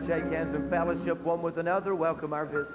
around, shake hands, and fellowship one with another. Welcome our visitors.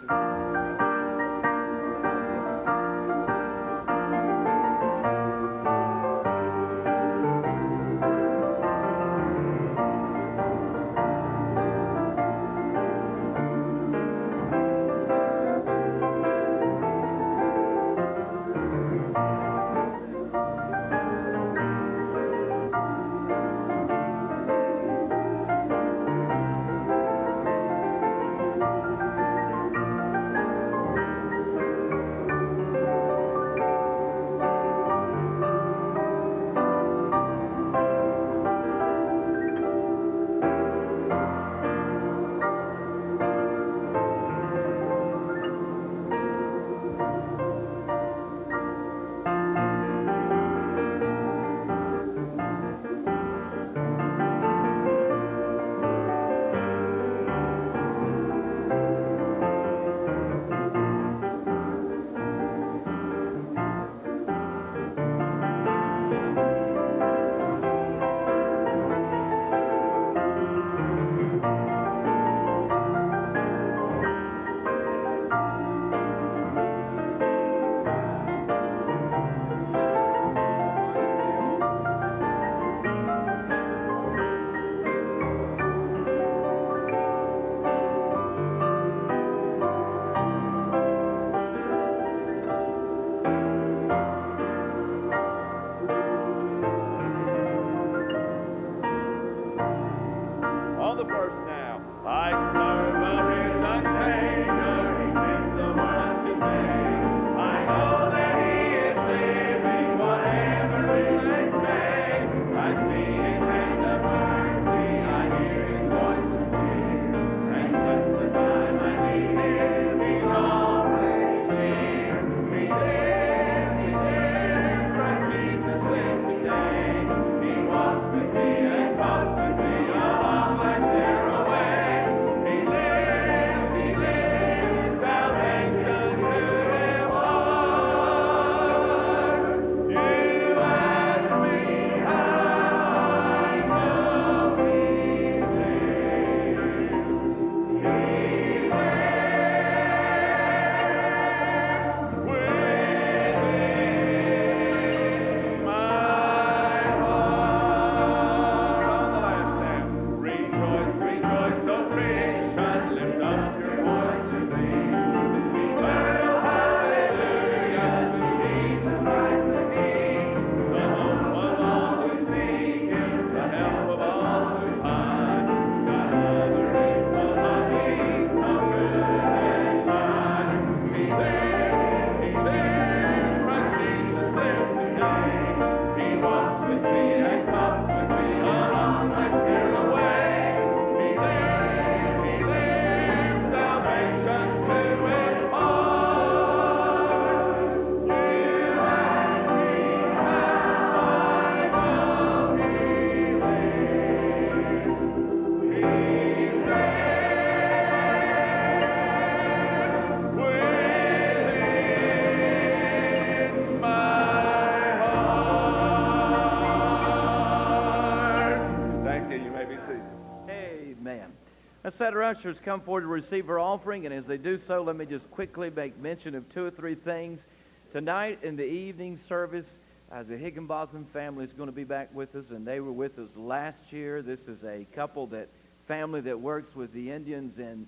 Let's let our ushers come forward to receive our offering, and as they do so, let me just quickly make mention of two or three things. Tonight in the evening service, the Higginbotham family is going to be back with us, and they were with us last year. This is a couple, that family that works with the Indians in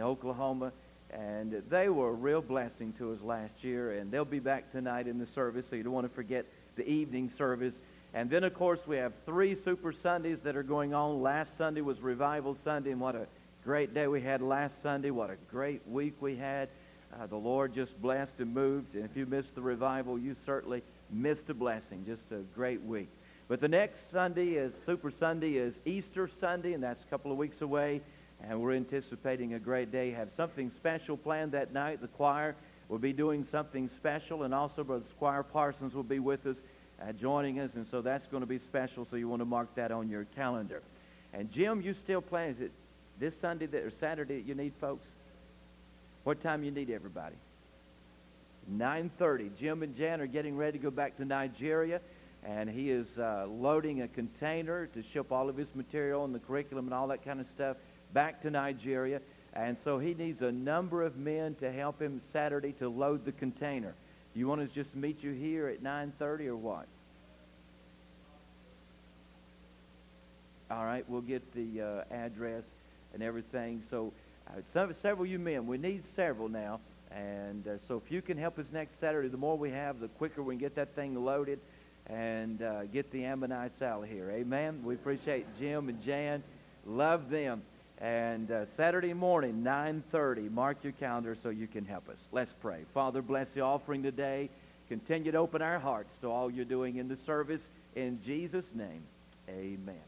Oklahoma, and they were a real blessing to us last year, and they'll be back tonight in the service, so you don't want to forget the evening service. And then, of course, we have three Super Sundays that are going on. Last Sunday was Revival Sunday, and what a great day we had last Sunday. What a great week we had. The Lord just blessed and moved. And if you missed the revival, you certainly missed a blessing. Just a great week. But the next Sunday is Super Sunday, is Easter Sunday, and that's a couple of weeks away. And we're anticipating a great day. Have something special planned that night. The choir will be doing something special, and also Brother Squire Parsons will be with us. Joining us, and so that's going to be special, so you want to mark that on your calendar. And Jim, you still plan, is it this Sunday that, or Saturday that you need folks? What time you need everybody? 9:30. Jim and Jan are getting ready to go back to Nigeria, and he is loading a container to ship all of his material and the curriculum and all that kind of stuff back to Nigeria. And so he needs a number of men to help him Saturday to load the container. You want us just to meet you here at 9:30 or what? All right, we'll get the address and everything. So several of you men, we need several now. And so if you can help us next Saturday, the more we have, the quicker we can get that thing loaded and get the Ammonites out of here. Amen? We appreciate Jim and Jan. Love them. And Saturday morning, 9:30, mark your calendar so you can help us. Let's pray. Father, bless the offering today. Continue to open our hearts to all you're doing in the service. In Jesus' name, amen.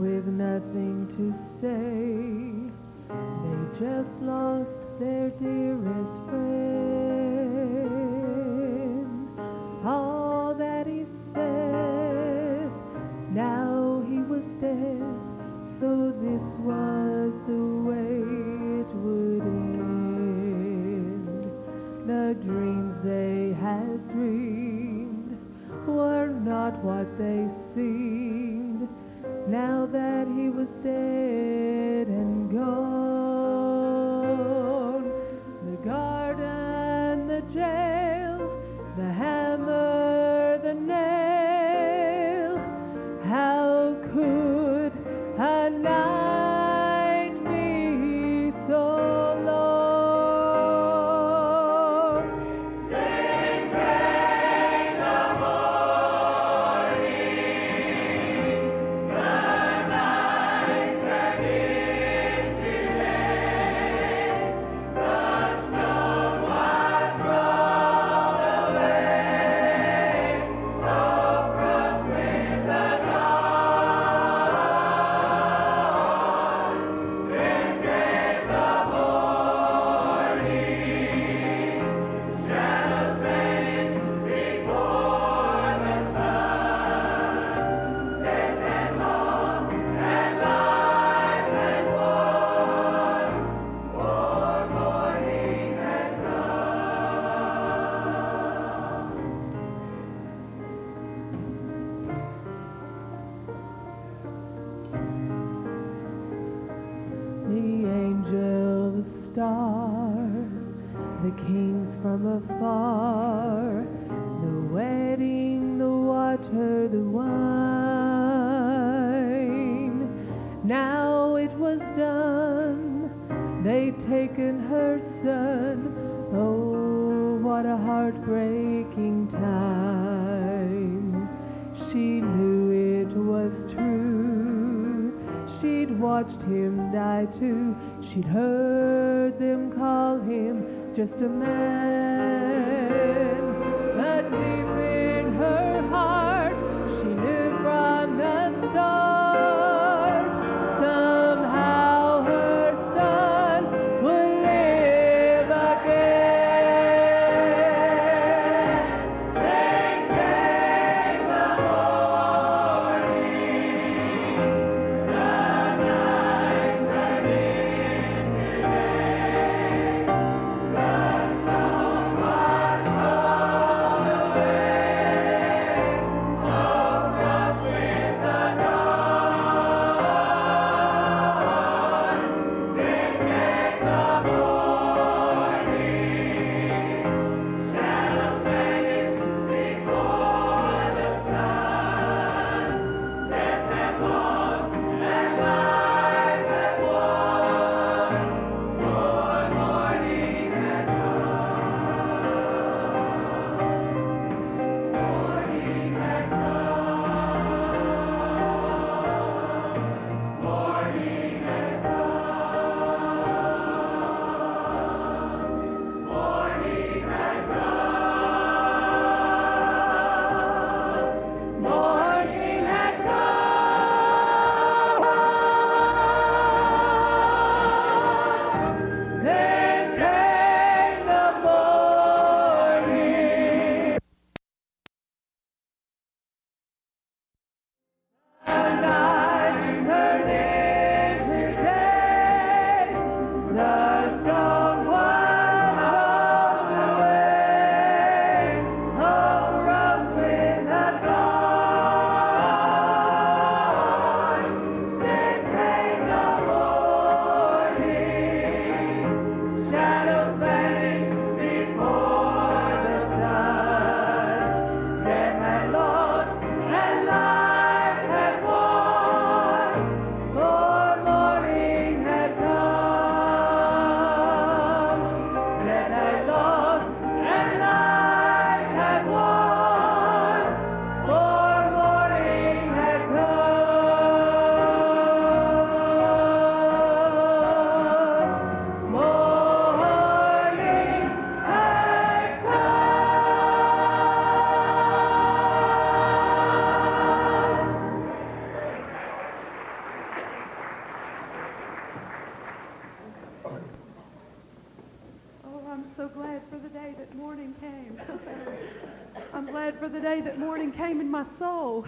with nothing to say. They just lost their dearest friend. All that he said, now he was dead, so this was the way it would end. The dreams they had dreamed were not what they seemed, now that he was dead and gone. The garden, the jail, the hammer, the nail. How could a night be so? She'd heard them call him just a man, but deep in her heart, she knew from the start, somehow her son would live again. They came the morning, the night. Someone so glad for the day that morning came. I'm glad for the day that morning came in my soul.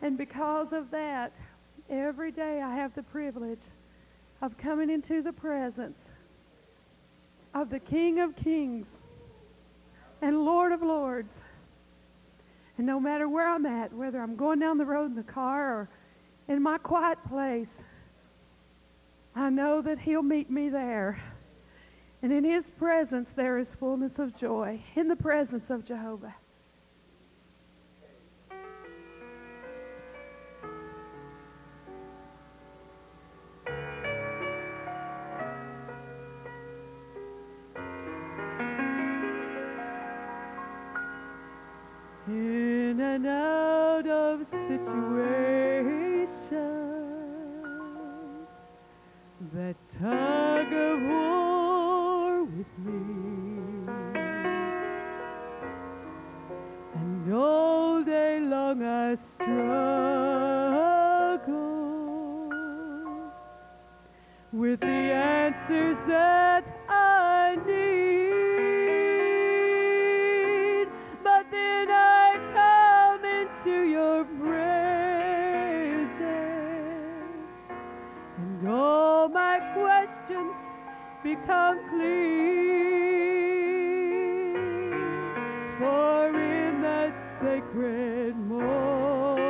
And because of that, every day I have the privilege of coming into the presence of the King of Kings and Lord of Lords. And no matter where I'm at, whether I'm going down the road in the car or in my quiet place, I know that He'll meet me there. And in His presence, there is fullness of joy, in the presence of Jehovah. In and out of situations that tug of war with me, and all day long I struggle with the answers that I need. Become clean, for in that sacred moment,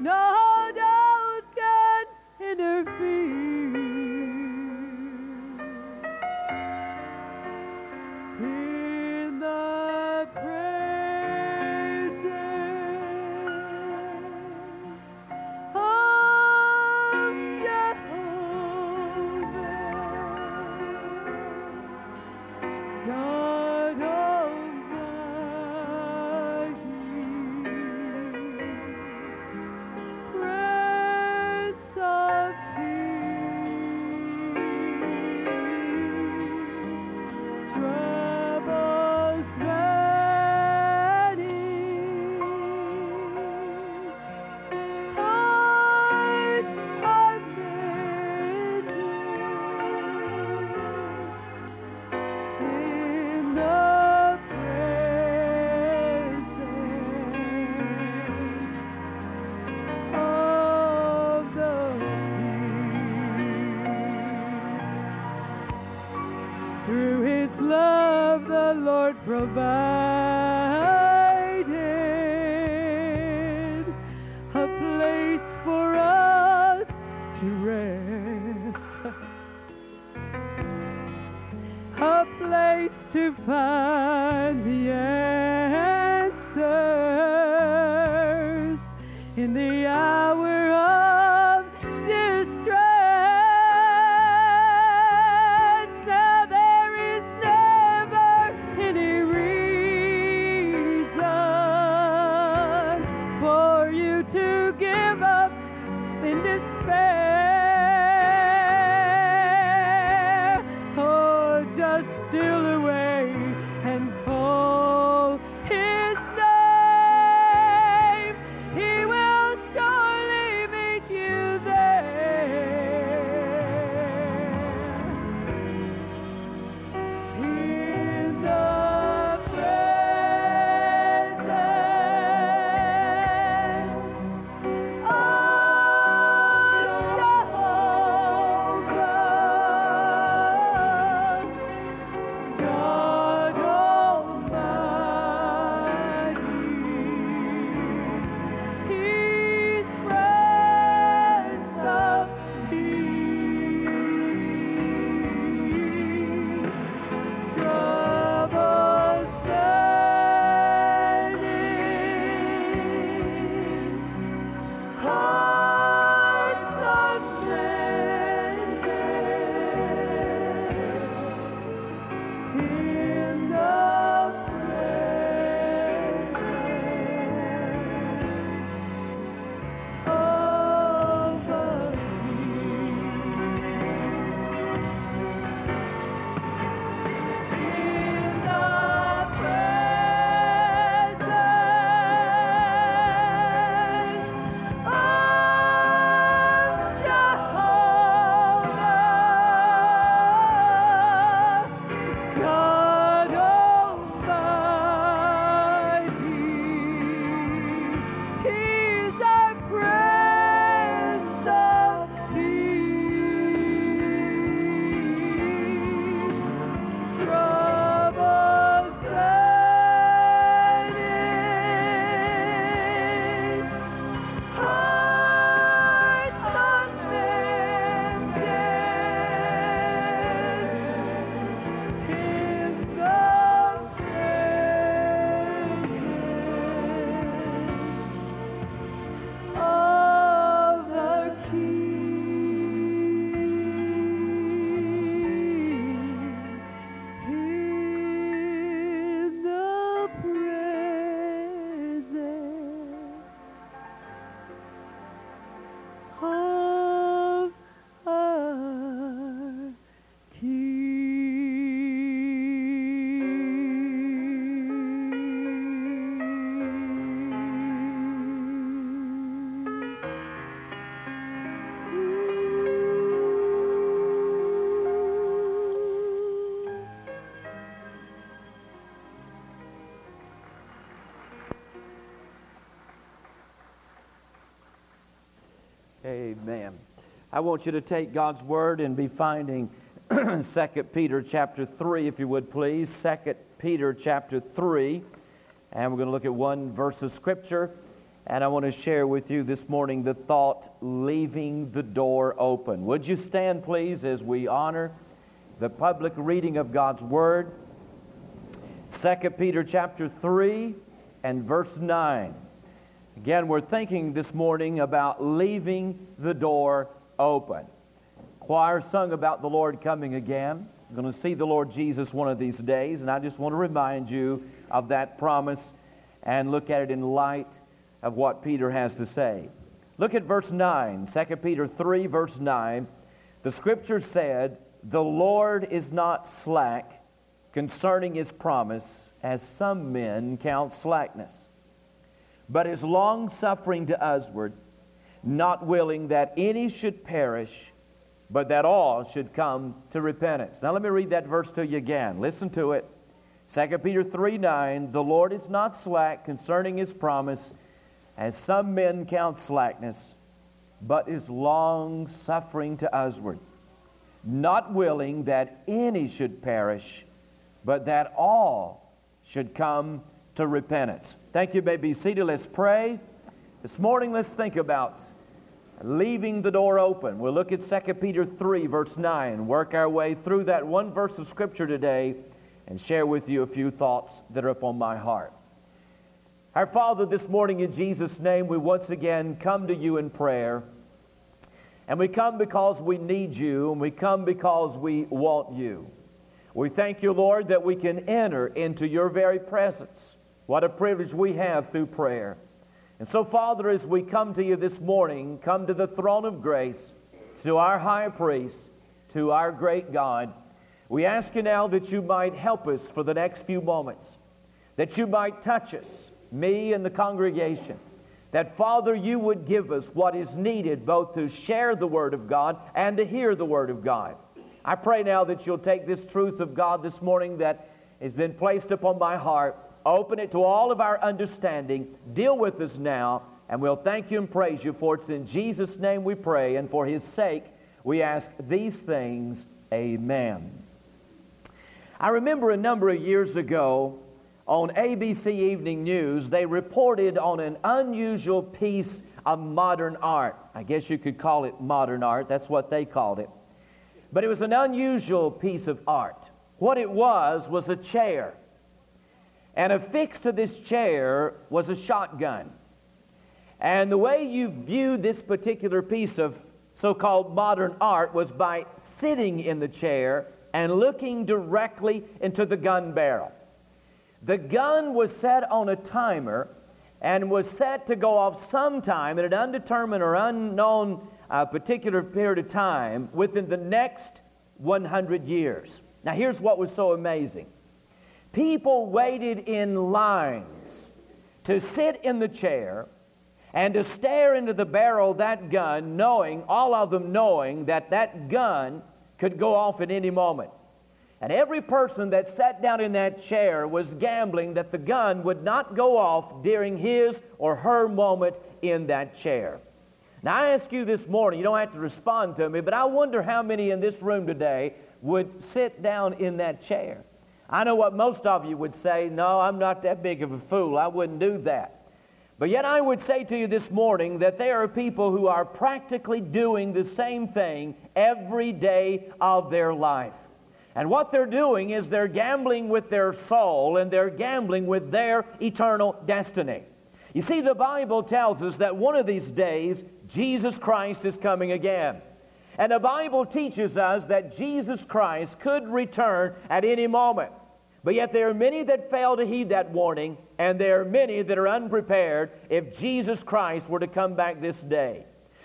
no doubt can interfere. In the presence of Jehovah. Provided a place for us to rest, a place to find the answers in the hour of distress. Amen. I want you to take God's word and be finding 2 Peter chapter 3, if you would please. 2 Peter chapter 3. And we're going to look at one verse of Scripture. And I want to share with you this morning the thought, leaving the door open. Would you stand, please, as we honor the public reading of God's Word. 2 Peter chapter 3 and verse 9. Again, we're thinking this morning about leaving the door open. Choir sung about the Lord coming again. We're going to see the Lord Jesus one of these days. And I just want to remind you of that promise and look at it in light of what Peter has to say. Look at verse 9, 2 Peter 3, verse 9. The Scripture said, "The Lord is not slack concerning His promise, as some men count slackness, but is long-suffering to usward, not willing that any should perish, but that all should come to repentance." Now let me read that verse to you again. Listen to it. 2 Peter 3, 9, "The Lord is not slack concerning His promise, as some men count slackness, but is long-suffering to usward, not willing that any should perish, but that all should come to repentance." Thank you, baby. Seated, let's pray. This morning, let's think about leaving the door open. We'll look at 2 Peter 3, verse 9, work our way through that one verse of Scripture today, and share with you a few thoughts that are upon my heart. Our Father, this morning in Jesus' name, we once again come to you in prayer. And we come because we need you, and we come because we want you. We thank you, Lord, that we can enter into your very presence. What a privilege we have through prayer. And so, Father, as we come to you this morning, come to the throne of grace, to our high priest, to our great God, we ask you now that you might help us for the next few moments, that you might touch us, me and the congregation, that, Father, you would give us what is needed both to share the Word of God and to hear the Word of God. I pray now that you'll take this truth of God this morning that has been placed upon my heart, open it to all of our understanding, deal with us now, and we'll thank you and praise you, for it's in Jesus' name we pray, and for His sake we ask these things. Amen. I remember a number of years ago, on ABC Evening News, they reported on an unusual piece of modern art. I guess you could call it modern art. That's what they called it. But it was an unusual piece of art. What it was a chair. And affixed to this chair was a shotgun. And the way you viewed this particular piece of so-called modern art was by sitting in the chair and looking directly into the gun barrel. The gun was set on a timer and was set to go off sometime at an undetermined or unknown particular period of time within the next 100 years. Now, here's what was so amazing. People waited in lines to sit in the chair and to stare into the barrel of that gun, knowing, all of them knowing, that that gun could go off at any moment. And every person that sat down in that chair was gambling that the gun would not go off during his or her moment in that chair. Now, I ask you this morning, you don't have to respond to me, but I wonder how many in this room today would sit down in that chair. I know what most of you would say, "No, I'm not that big of a fool. I wouldn't do that." But yet I would say to you this morning that there are people who are practically doing the same thing every day of their life. And what they're doing is they're gambling with their soul, and they're gambling with their eternal destiny. You see, the Bible tells us that one of these days, Jesus Christ is coming again. And the Bible teaches us that Jesus Christ could return at any moment. But yet there are many that fail to heed that warning, and there are many that are unprepared if Jesus Christ were to come back this day.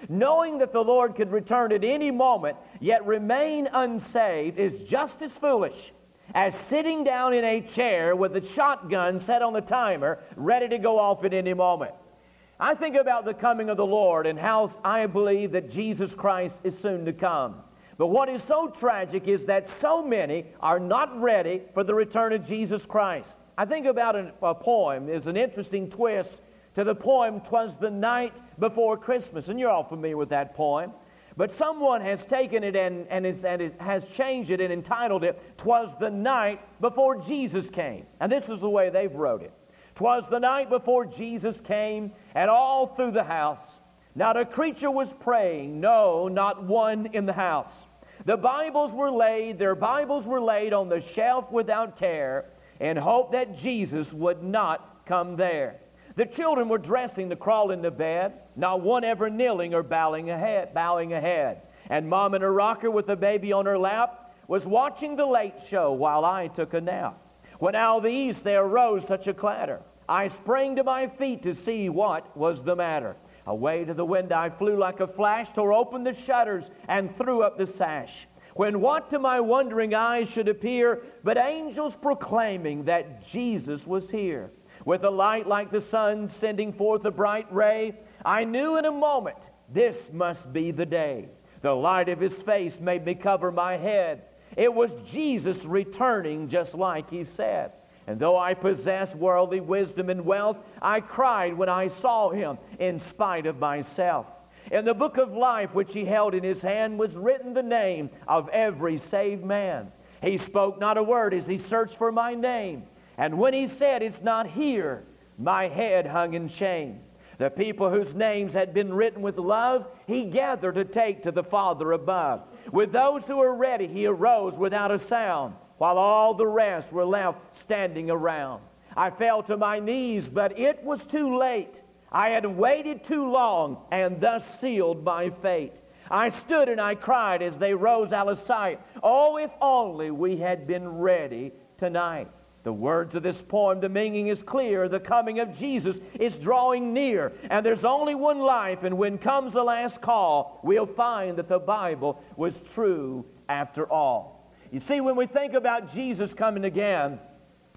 Knowing that the Lord could return at any moment, yet remain unsaved, is just as foolish as sitting down in a chair with a shotgun set on the timer, ready to go off at any moment. I think about the coming of the Lord and how I believe that Jesus Christ is soon to come. But what is so tragic is that so many are not ready for the return of Jesus Christ. I think about a poem. There's an interesting twist to the poem, "'Twas the Night Before Christmas." And you're all familiar with that poem. But someone has taken it and has changed it and entitled it, "'Twas the Night Before Jesus Came." And this is the way they've wrote it. "'Twas the night before Jesus came, and all through the house, not a creature was praying, no, not one in the house. The Bibles were laid, their Bibles were laid on the shelf without care, in hope that Jesus would not come there. The children were dressing to crawl into bed, not one ever kneeling or bowing ahead. And Mom in a rocker with a baby on her lap was watching the late show while I took a nap. When out of the east there arose such a clatter, I sprang to my feet to see what was the matter. Away to the window I flew like a flash, tore open the shutters and threw up the sash. When what to my wondering eyes should appear but angels proclaiming that Jesus was here. With a light like the sun sending forth a bright ray, I knew in a moment this must be the day. The light of his face made me cover my head. It was Jesus returning just like he said. And though I possess worldly wisdom and wealth, I cried when I saw him in spite of myself. In the book of life which he held in his hand was written the name of every saved man. He spoke not a word as he searched for my name. And when he said, "It's not here," my head hung in shame. The people whose names had been written with love, he gathered to take to the Father above. With those who were ready, he arose without a sound, while all the rest were left standing around. I fell to my knees, but it was too late. I had waited too long and thus sealed my fate. I stood and I cried as they rose out of sight. Oh, if only we had been ready tonight. The words of this poem, the meaning is clear. The coming of Jesus is drawing near, and there's only one life, and when comes the last call, we'll find that the Bible was true after all. You see, when we think about Jesus coming again,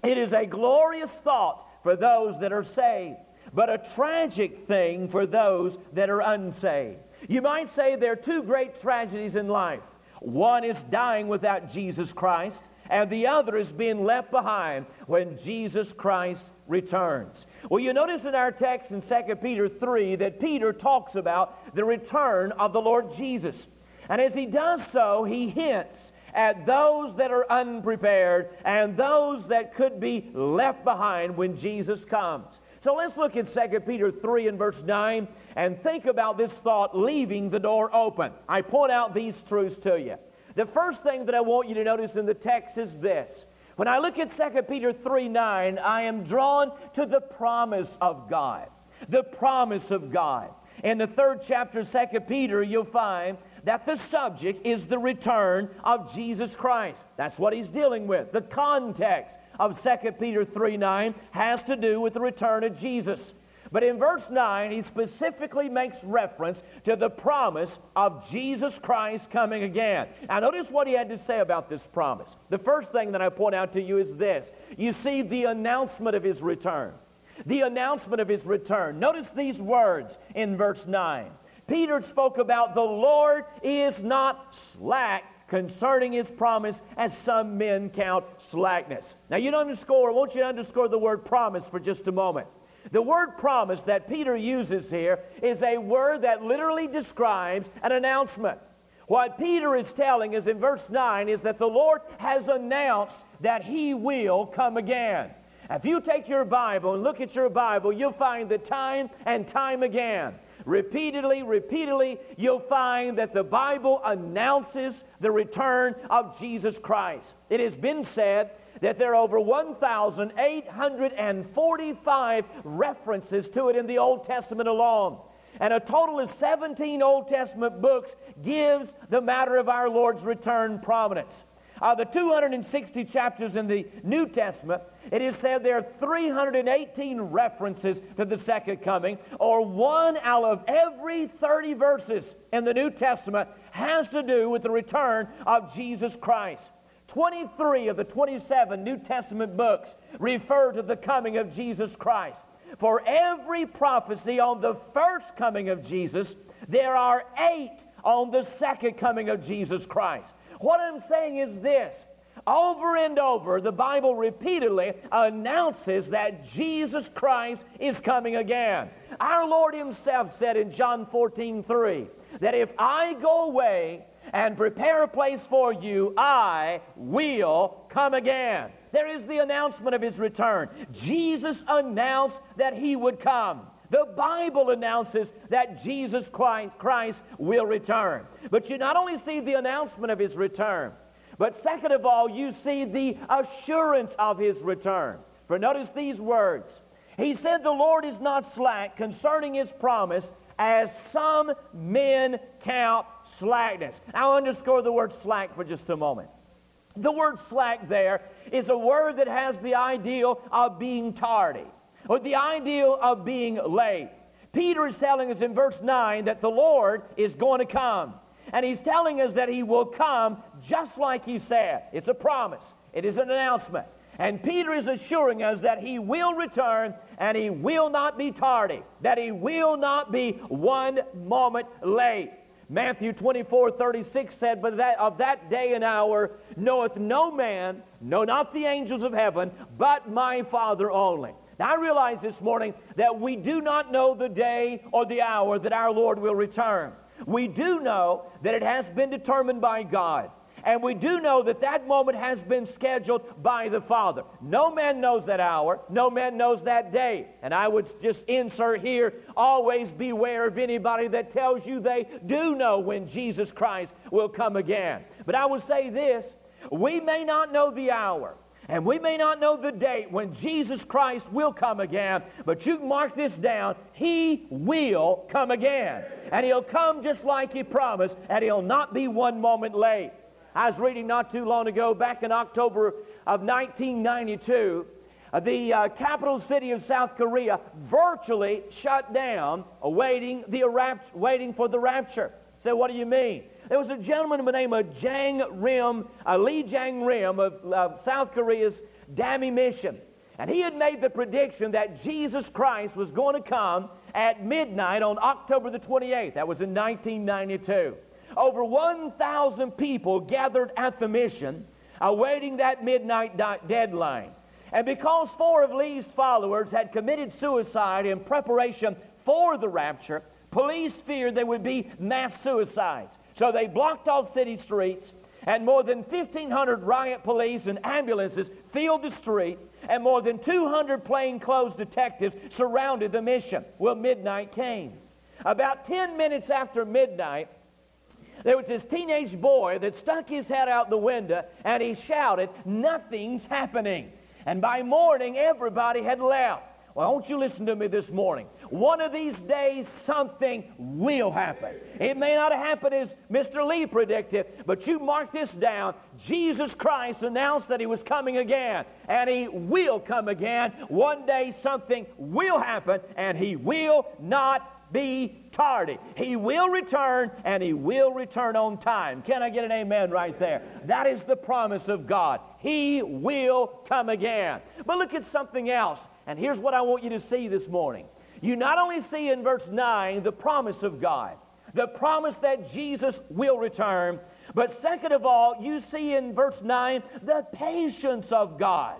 it is a glorious thought for those that are saved, but a tragic thing for those that are unsaved. You might say there are two great tragedies in life. One is dying without Jesus Christ, and the other is being left behind when Jesus Christ returns. Well, you notice in our text in 2 Peter 3 that Peter talks about the return of the Lord Jesus. And as he does so, he hints at those that are unprepared and those that could be left behind when Jesus comes. So let's look at 2 Peter 3 and verse 9 and think about this thought, leaving the door open. I point out these truths to you. The first thing that I want you to notice in the text is this. When I look at 2 Peter 3:9, I am drawn to the promise of God. The promise of God. In the 3rd chapter of 2 Peter, you'll find that the subject is the return of Jesus Christ. That's what he's dealing with. The context of 2 Peter 3:9 has to do with the return of Jesus. But in verse 9, he specifically makes reference to the promise of Jesus Christ coming again. Now notice what he had to say about this promise. The first thing that I point out to you is this. You see the announcement of his return. The announcement of his return. Notice these words in verse 9. Peter spoke about the Lord is not slack concerning his promise, as some men count slackness. Now I want you to underscore the word promise for just a moment. The word promise that Peter uses here is a word that literally describes an announcement. What Peter is telling us in verse 9 is that the Lord has announced that he will come again. If you take your Bible and look at your Bible, you'll find that time and time again, repeatedly, you'll find that the Bible announces the return of Jesus Christ. It has been said that there are over 1,845 references to it in the Old Testament alone. And a total of 17 Old Testament books gives the matter of our Lord's return prominence. Of the 260 chapters in the New Testament, it is said there are 318 references to the second coming, or one out of every 30 verses in the New Testament has to do with the return of Jesus Christ. 23 of the 27 New Testament books refer to the coming of Jesus Christ. For every prophecy on the first coming of Jesus, there are 8 on the second coming of Jesus Christ. What I'm saying is this. Over and over, the Bible repeatedly announces that Jesus Christ is coming again. Our Lord Himself said in John 14:3 that if I go away and prepare a place for you, I will come again. There is the announcement of His return. Jesus announced that He would come. The Bible announces that Jesus Christ will return. But you not only see the announcement of His return, but second of all, you see the assurance of His return. For notice these words. He said, "The Lord is not slack concerning His promise, as some men count slackness." I'll underscore the word slack for just a moment. The word slack there is a word that has the ideal of being tardy, or the ideal of being late. Peter is telling us in verse 9 that the Lord is going to come. And he's telling us that He will come just like He said. It's a promise. It is an announcement. And Peter is assuring us that He will return and He will not be tardy, that He will not be one moment late. Matthew 24:36 said, "But that of that day and hour knoweth no man, no, not the angels of heaven, but my Father only." Now, I realize this morning that we do not know the day or the hour that our Lord will return. We do know that it has been determined by God. And we do know that that moment has been scheduled by the Father. No man knows that hour. No man knows that day. And I would just insert here, always beware of anybody that tells you they do know when Jesus Christ will come again. But I will say this, we may not know the hour. And we may not know the date when Jesus Christ will come again, but you can mark this down, He will come again. And He'll come just like He promised, and He'll not be one moment late. I was reading not too long ago, back in October of 1992, the capital city of South Korea virtually shut down, waiting for the rapture. Say, what do you mean? There was a gentleman by the name of Lee Jang Rim of South Korea's Dami Mission. And he had made the prediction that Jesus Christ was going to come at midnight on October the 28th. That was in 1992. Over 1,000 people gathered at the mission awaiting that midnight deadline. And because 4 of Lee's followers had committed suicide in preparation for the rapture, police feared there would be mass suicides. So they blocked off city streets, and more than 1,500 riot police and ambulances filled the street, and more than 200 plainclothes detectives surrounded the mission. Well, midnight came. About 10 minutes after midnight, there was this teenage boy that stuck his head out the window, and he shouted, "Nothing's happening." And by morning, everybody had left. Well, won't you listen to me this morning? One of these days, something will happen. It may not happen as Mr. Lee predicted, but you mark this down. Jesus Christ announced that He was coming again, and He will come again. One day, something will happen, and He will not be tardy. He will return, and He will return on time. Can I get an amen right there? That is the promise of God. He will come again. But look at something else. And here's what I want you to see this morning. You not only see in verse 9 the promise of God, the promise that Jesus will return, but second of all, you see in verse 9 the patience of God.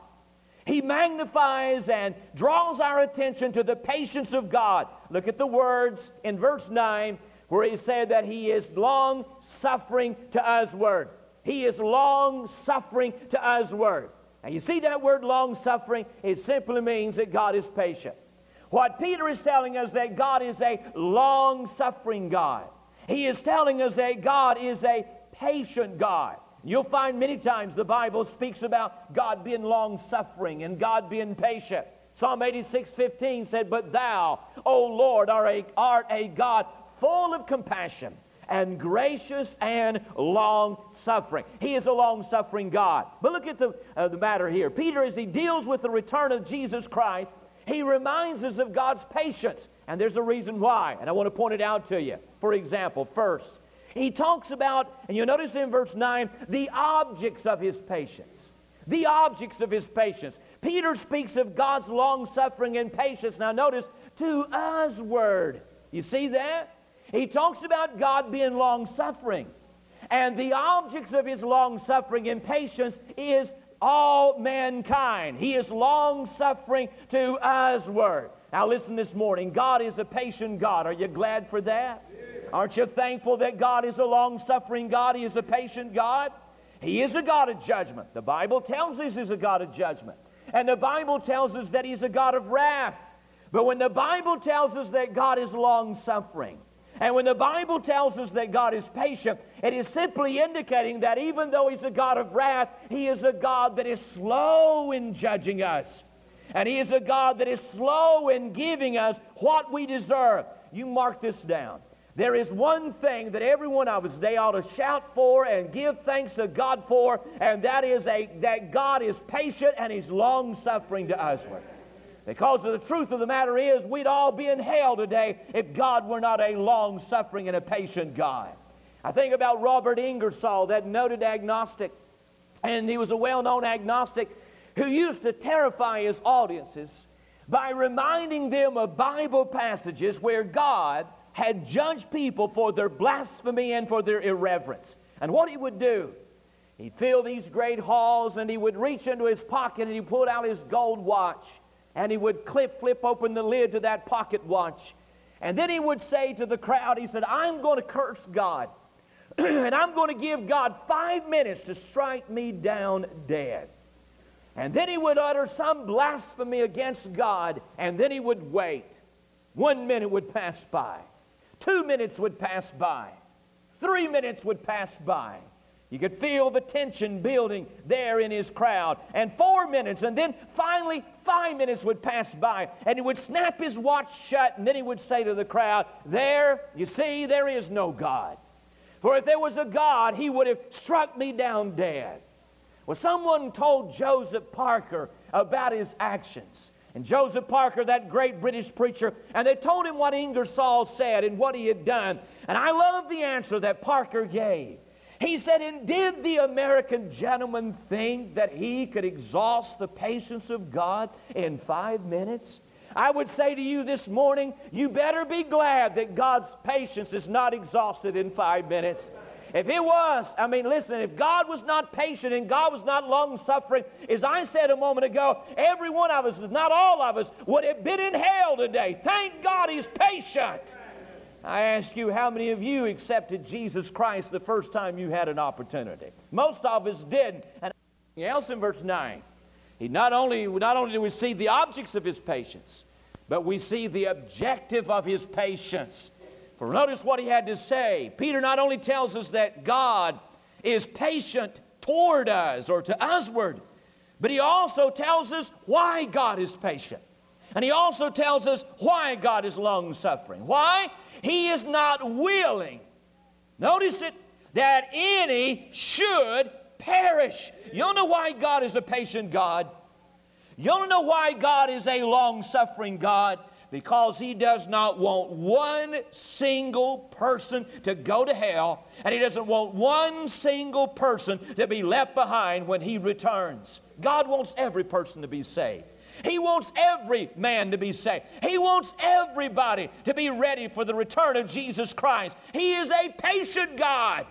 He magnifies and draws our attention to the patience of God. Look at the words in verse 9 where He said that He is long-suffering to usward. He is long-suffering to usward. Now, you see that word long-suffering? It simply means that God is patient. What Peter is telling us that God is a long-suffering God. He is telling us that God is a patient God. You'll find many times the Bible speaks about God being long-suffering and God being patient. Psalm 86:15 said, "But thou, O Lord, art a God full of compassion and gracious and long-suffering." He is a long-suffering God. But look at the matter here. Peter, as he deals with the return of Jesus Christ, he reminds us of God's patience. And there's a reason why, and I want to point it out to you. For example, first, he talks about, and you'll notice in verse 9, the objects of His patience. The objects of His patience. Peter speaks of God's long-suffering and patience. Now notice, to usward. You see that? He talks about God being long-suffering. And the objects of his long-suffering and patience is all mankind. He is long-suffering to usward. Now listen this morning, God is a patient God. Are you glad for that? Yeah. Aren't you thankful that God is a long-suffering God? He is a patient God. He is a God of judgment. The Bible tells us He's a God of judgment. And the Bible tells us that He's a God of wrath. But when the Bible tells us that God is long-suffering, and when the Bible tells us that God is patient, it is simply indicating that even though He's a God of wrath, He is a God that is slow in judging us. And He is a God that is slow in giving us what we deserve. You mark this down. There is one thing that every one of us, they ought to shout for and give thanks to God for, and that is that God is patient and He's long-suffering to us. Because the truth of the matter is, we'd all be in hell today if God were not a long-suffering and a patient God. I think about Robert Ingersoll, that noted agnostic, and he was a well-known agnostic who used to terrify his audiences by reminding them of Bible passages where God had judged people for their blasphemy and for their irreverence. And what he would do, he'd fill these great halls, and he would reach into his pocket, and he pulled out his gold watch, and he would flip open the lid to that pocket watch. And then he would say to the crowd, he said, I'm going to curse God, and I'm going to give God 5 minutes to strike me down dead. And then he would utter some blasphemy against God, and then he would wait. 1 minute would pass by. 2 minutes would pass by. 3 minutes would pass by. You could feel the tension building there in his crowd. And 4 minutes, and then finally 5 minutes would pass by. And he would snap his watch shut, and then he would say to the crowd, there, you see, there is no God. For if there was a God, He would have struck me down dead. Well, someone told Joseph Parker about his actions. And Joseph Parker, that great British preacher, and they told him what Ingersoll said and what he had done. And I love the answer that Parker gave. He said, and did the American gentleman think that he could exhaust the patience of God in 5 minutes? I would say to you this morning, you better be glad that God's patience is not exhausted in 5 minutes. If it was, I mean, listen, if God was not patient and God was not long-suffering, as I said a moment ago, every one of us, if not all of us, would have been in hell today. Thank God He's patient. I ask you, how many of you accepted Jesus Christ the first time you had an opportunity? Most of us didn't. And else in verse 9, he not only do we see the objects of His patience, but we see the objective of His patience. For notice what he had to say. Peter not only tells us that God is patient toward us or to usward, but he also tells us why God is patient. And he also tells us why God is long-suffering. Why? He is not willing, notice it, that any should perish. You don't know why God is a patient God. You don't know why God is a long-suffering God. Because He does not want one single person to go to hell, and He doesn't want one single person to be left behind when He returns. God wants every person to be saved. He wants every man to be saved. He wants everybody to be ready for the return of Jesus Christ. He is a patient God.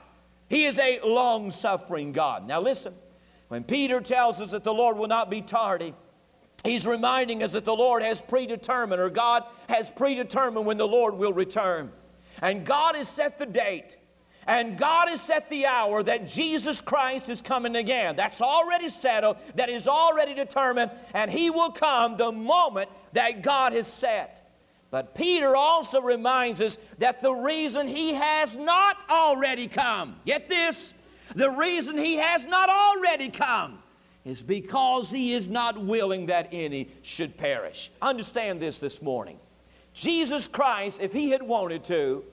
He is a long-suffering God. Now listen, when Peter tells us that the Lord will not be tardy, he's reminding us that the Lord has predetermined, or God has predetermined when the Lord will return. And God has set the date, and God has set the hour that Jesus Christ is coming again. That's already settled, that is already determined, and He will come the moment that God has set. But Peter also reminds us that the reason He has not already come, get this, the reason He has not already come is because He is not willing that any should perish. Understand this morning. Jesus Christ, if He had wanted to,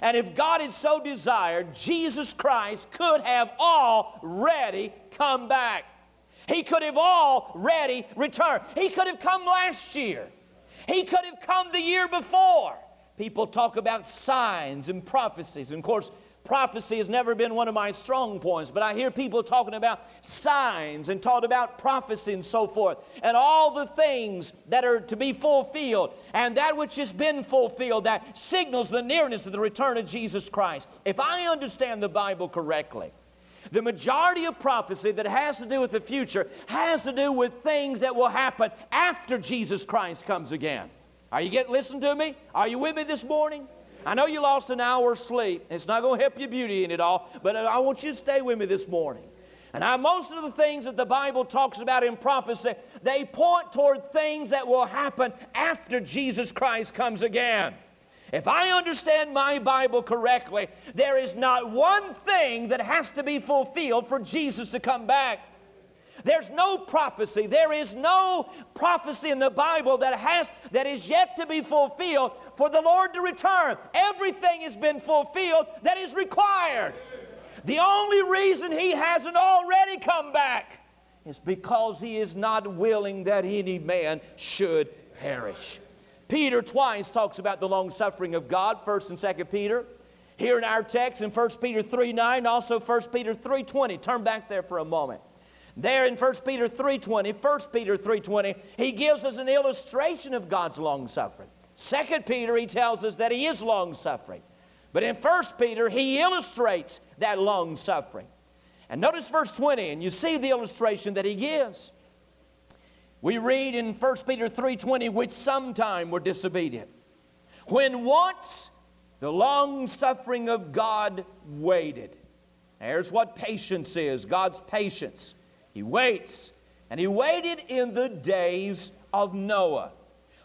and if God had so desired, Jesus Christ could have already come back. He could have already returned. He could have come last year. He could have come the year before. People talk about signs and prophecies. And of course, Prophecy has never been one of my strong points, but I hear people talking about signs and talking about prophecy and so forth, and all the things that are to be fulfilled, and that which has been fulfilled that signals the nearness of the return of Jesus Christ. If I understand the Bible correctly, the majority of prophecy that has to do with the future has to do with things that will happen after Jesus Christ comes again. Are you getting, listen to me? Are you with me this morning? I know you lost an hour's sleep. It's not going to help your beauty in it all, but I want you to stay with me this morning. And most of the things that the Bible talks about in prophecy, they point toward things that will happen after Jesus Christ comes again. If I understand my Bible correctly, there is not one thing that has to be fulfilled for Jesus to come back. There's no prophecy. There is no prophecy in the Bible that is yet to be fulfilled for the Lord to return. Everything has been fulfilled that is required. The only reason He hasn't already come back is because He is not willing that any man should perish. Peter twice talks about the long-suffering of God, 1 and 2 Peter. Here in our text in 1 Peter 3:9, also 1 Peter 3:20. Turn back there for a moment. There in 1 Peter 3:20, he gives us an illustration of God's long-suffering. 2 Peter, he tells us that He is long-suffering. But in 1 Peter, he illustrates that long-suffering. And notice verse 20, and you see the illustration that he gives. We read in 1 Peter 3:20, which sometime were disobedient, when once the long-suffering of God waited. There's what patience is, God's patience. He waits, and He waited in the days of Noah,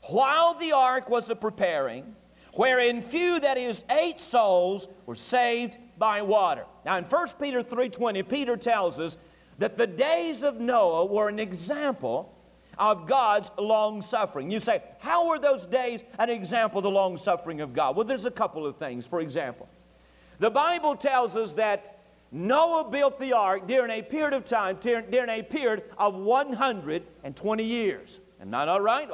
while the ark was a-preparing, wherein few, that is, 8 souls, were saved by water. Now, in 1 Peter 3:20, Peter tells us that the days of Noah were an example of God's long-suffering. You say, how were those days an example of the long-suffering of God? Well, there's a couple of things. For example, the Bible tells us that Noah built the ark during a period of time, during a period of 120 years. And not all right, it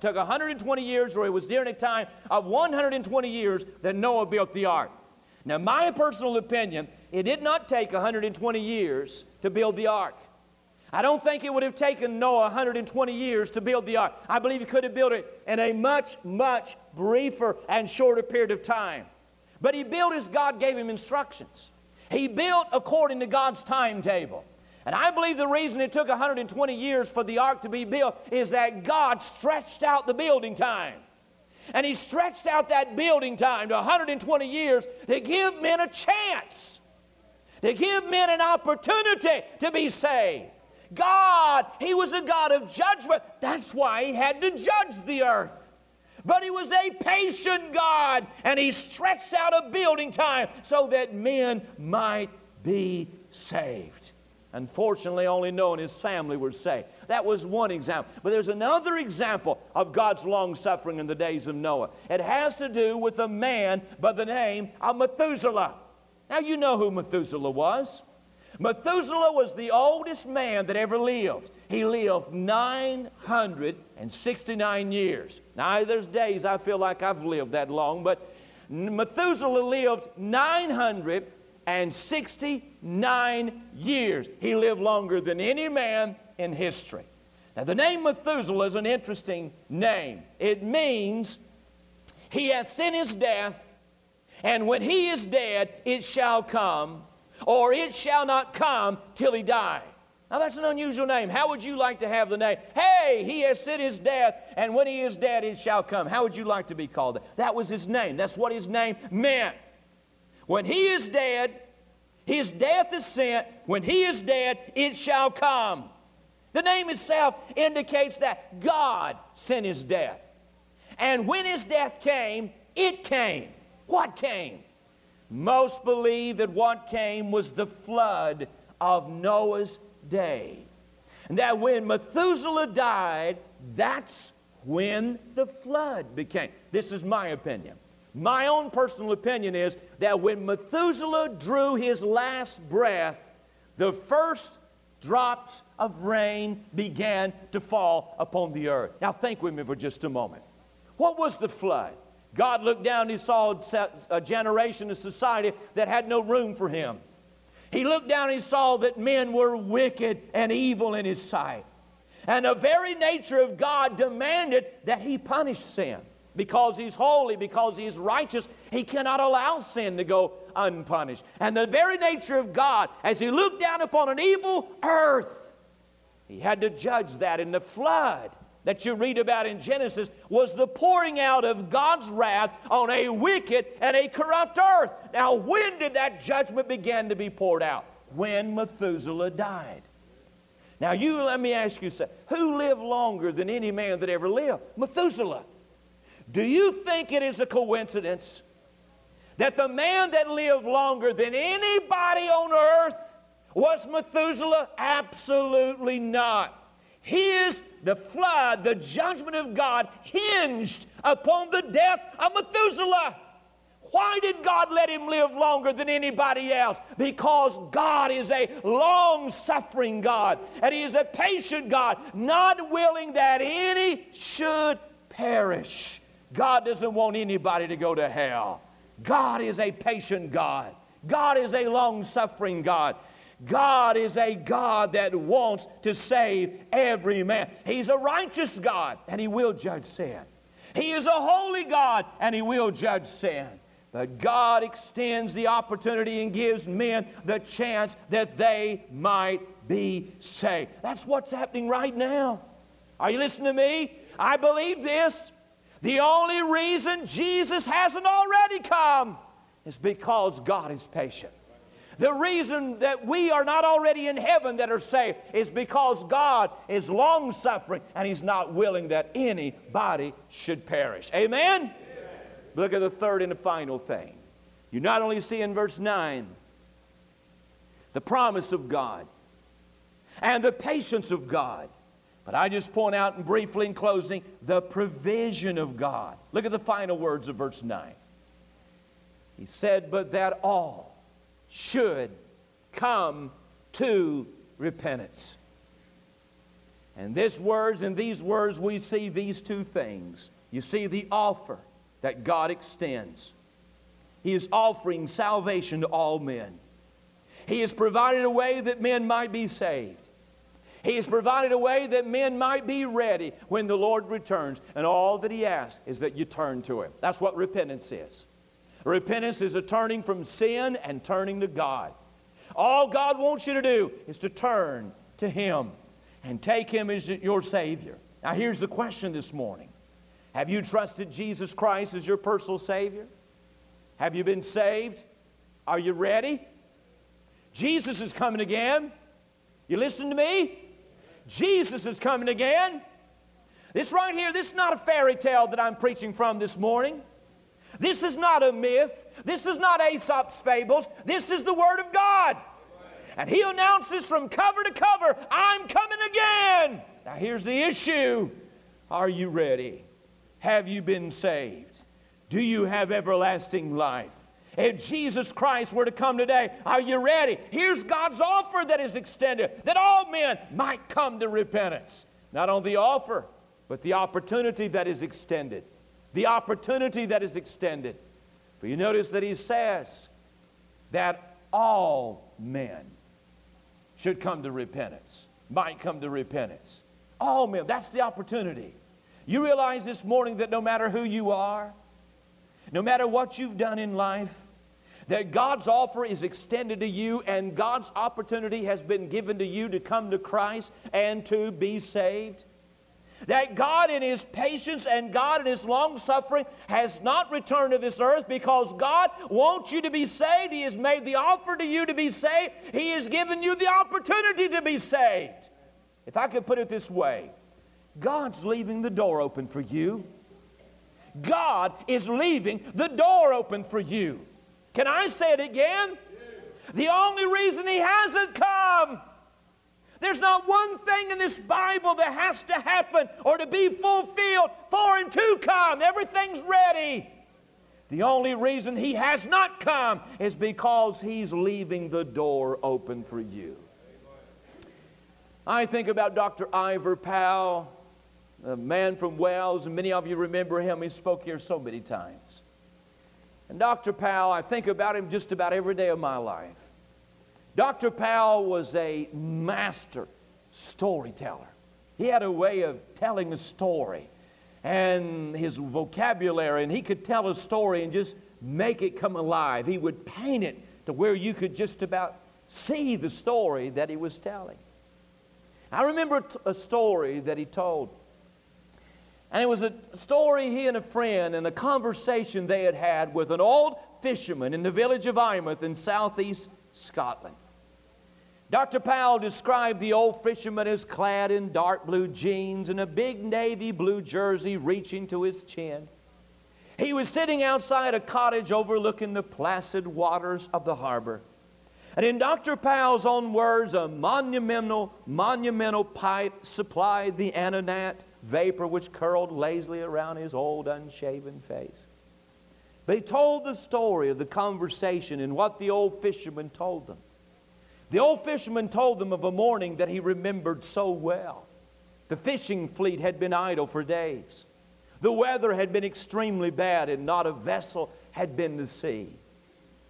took 120 years, or it was during a time of 120 years that Noah built the ark. Now, my personal opinion, it did not take 120 years to build the ark. I don't think it would have taken Noah 120 years to build the ark. I believe he could have built it in a much, much briefer and shorter period of time. But he built as God gave him instructions. He built according to God's timetable. And I believe the reason it took 120 years for the ark to be built is that God stretched out the building time. And He stretched out that building time to 120 years to give men a chance, to give men an opportunity to be saved. God, He was a God of judgment. That's why He had to judge the earth. But He was a patient God, and He stretched out a building time so that men might be saved. Unfortunately, only Noah and his family were saved. That was one example. But there's another example of God's long-suffering in the days of Noah. It has to do with a man by the name of Methuselah. Now, you know who Methuselah was. Methuselah was the oldest man that ever lived. He lived 969 years. Now, there's days I feel like I've lived that long, but Methuselah lived 969 years. He lived longer than any man in history. Now, the name Methuselah is an interesting name. It means he hath sent his death, and when he is dead, it shall come, or it shall not come till he die. Now, that's an unusual name. How would you like to have the name, hey, he has sent his death, and when he is dead, it shall come? How would you like to be called that? That was his name. That's what his name meant. When he is dead, his death is sent. When he is dead, it shall come. The name itself indicates that God sent his death. And when his death came, it came. What came? Most believe that what came was the flood of Noah's day. And that when Methuselah died, that's when the flood became. This is my opinion. My own personal opinion is that when Methuselah drew his last breath, the first drops of rain began to fall upon the earth. Now, think with me for just a moment. What was the flood? God looked down and he saw a generation of society that had no room for him. He looked down and he saw that men were wicked and evil in his sight. And the very nature of God demanded that he punish sin. Because he's holy, because he's righteous, he cannot allow sin to go unpunished. And the very nature of God, as he looked down upon an evil earth, he had to judge that. And the flood that you read about in Genesis was the pouring out of God's wrath on a wicked and a corrupt earth. Now, when did that judgment begin to be poured out? When Methuselah died. Now, you let me ask you something. Who lived longer than any man that ever lived? Methuselah. Do you think it is a coincidence that the man that lived longer than anybody on earth was Methuselah? Absolutely not. The flood, the judgment of God, hinged upon the death of Methuselah. Why did God let him live longer than anybody else? Because God is a long-suffering God, and he is a patient God, not willing that any should perish. God doesn't want anybody to go to hell. God is a patient God. God is a long-suffering God. God is a God that wants to save every man. He's a righteous God, and he will judge sin. He is a holy God, and he will judge sin. But God extends the opportunity and gives men the chance that they might be saved. That's what's happening right now. Are you listening to me? I believe this. The only reason Jesus hasn't already come is because God is patient. The reason that we are not already in heaven that are saved is because God is long-suffering and he's not willing that anybody should perish. Amen? Amen? Look at the third and the final thing. You not only see in verse 9 the promise of God and the patience of God, but I just point out and briefly in closing the provision of God. Look at the final words of verse 9. He said, but that all should come to repentance. And in these words we see these two things. You see the offer that God extends. He is offering salvation to all men. He has provided a way that men might be saved. He has provided a way that men might be ready when the Lord returns. And all that he asks is that you turn to him. That's what repentance is. Repentance is a turning from sin and turning to God. All God wants you to do is to turn to him and take him as your Savior. Now here's the question this morning. Have you trusted Jesus Christ as your personal Savior? Have you been saved? Are you ready? Jesus is coming again. You listen to me? Jesus is coming again. This right here, this is not a fairy tale that I'm preaching from this morning. This is not a myth. This is not Aesop's fables. This is the Word of God. And he announces from cover to cover, I'm coming again. Now here's the issue. Are you ready? Have you been saved? Do you have everlasting life? If Jesus Christ were to come today, are you ready? Here's God's offer that is extended, that all men might come to repentance. Not only the offer, but the opportunity that is extended. The opportunity that is extended. But you notice that he says that all men should come to repentance, might come to repentance. All men, that's the opportunity. You realize this morning that no matter who you are, no matter what you've done in life, that God's offer is extended to you and God's opportunity has been given to you to come to Christ and to be saved. That God in his patience and God in his long-suffering has not returned to this earth because God wants you to be saved. He has made the offer to you to be saved. He has given you the opportunity to be saved. If I could put it this way, God's leaving the door open for you. God is leaving the door open for you. Can I say it again? The only reason he hasn't come. There's not one thing in this Bible that has to happen or to be fulfilled for him to come. Everything's ready. The only reason he has not come is because he's leaving the door open for you. I think about Dr. Ivor Powell, a man from Wales, and many of you remember him. He spoke here so many times. And Dr. Powell, I think about him just about every day of my life. Dr. Powell was a master storyteller. He had a way of telling a story and his vocabulary, and he could tell a story and just make it come alive. He would paint it to where you could just about see the story that he was telling. I remember a story that he told. And it was a story he and a friend and a conversation they had had with an old fisherman in the village of Eyemouth in southeast Scotland. Dr. Powell described the old fisherman as clad in dark blue jeans and a big navy blue jersey reaching to his chin. He was sitting outside a cottage overlooking the placid waters of the harbor. And in Dr. Powell's own words, a monumental pipe supplied the anisette vapor which curled lazily around his old unshaven face. But he told the story of the conversation and what the old fisherman told them. The old fisherman told them of a morning that he remembered so well. The fishing fleet had been idle for days. The weather had been extremely bad and not a vessel had been to sea.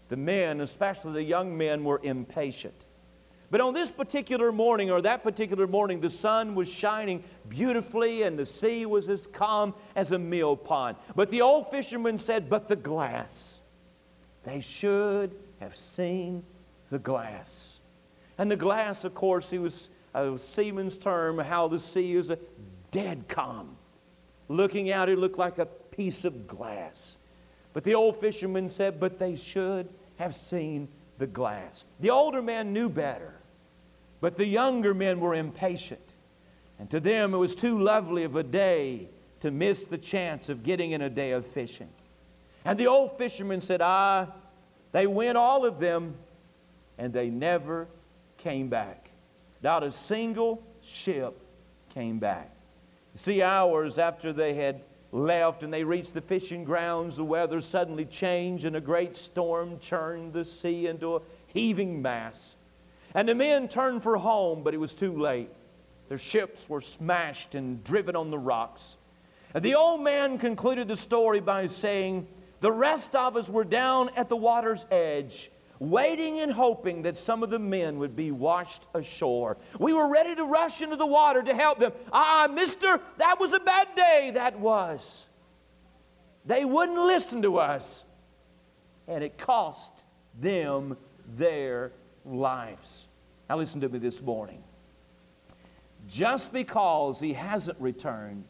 The men, especially the young men, were impatient. But on this particular morning, or that particular morning, the sun was shining beautifully and the sea was as calm as a mill pond. But the old fisherman said, but the glass. They should have seen the glass. And the glass, of course, it was a seaman's term, how the sea is a dead calm. Looking out, it looked like a piece of glass. But the old fisherman said, but they should have seen the glass. The older man knew better. But the younger men were impatient, and to them it was too lovely of a day to miss the chance of getting in a day of fishing. And the old fisherman said, they went all of them, and they never came back. Not a single ship came back. You see, hours after they had left and they reached the fishing grounds, the weather suddenly changed and a great storm churned the sea into a heaving mass. And the men turned for home, but it was too late. Their ships were smashed and driven on the rocks. And the old man concluded the story by saying, the rest of us were down at the water's edge, waiting and hoping that some of the men would be washed ashore. We were ready to rush into the water to help them. Mister, that was a bad day, that was. They wouldn't listen to us. And it cost them their lives. Now listen to me this morning. Just because he hasn't returned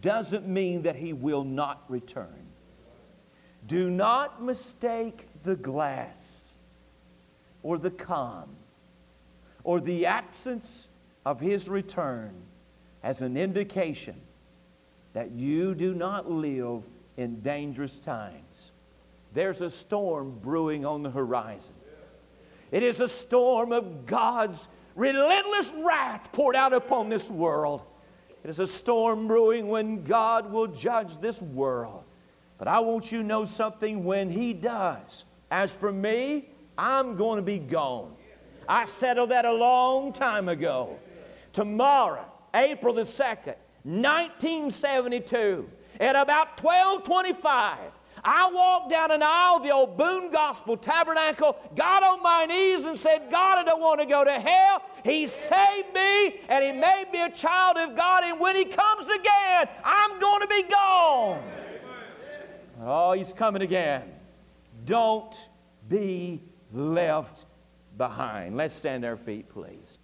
doesn't mean that he will not return. Do not mistake the glass or the calm or the absence of his return as an indication that you do not live in dangerous times. There's a storm brewing on the horizon. It is a storm of God's relentless wrath poured out upon this world. It is a storm brewing when God will judge this world. But I want you to know something, when He does, as for me, I'm going to be gone. I settled that a long time ago. Tomorrow, April the 2nd, 1972, at about 12:25, I walked down an aisle of the old Boone Gospel Tabernacle, got on my knees and said, God, I don't want to go to hell. He saved me and He made me a child of God, and when He comes again, I'm going to be gone. Oh, He's coming again. Don't be left behind. Let's stand to our feet, please.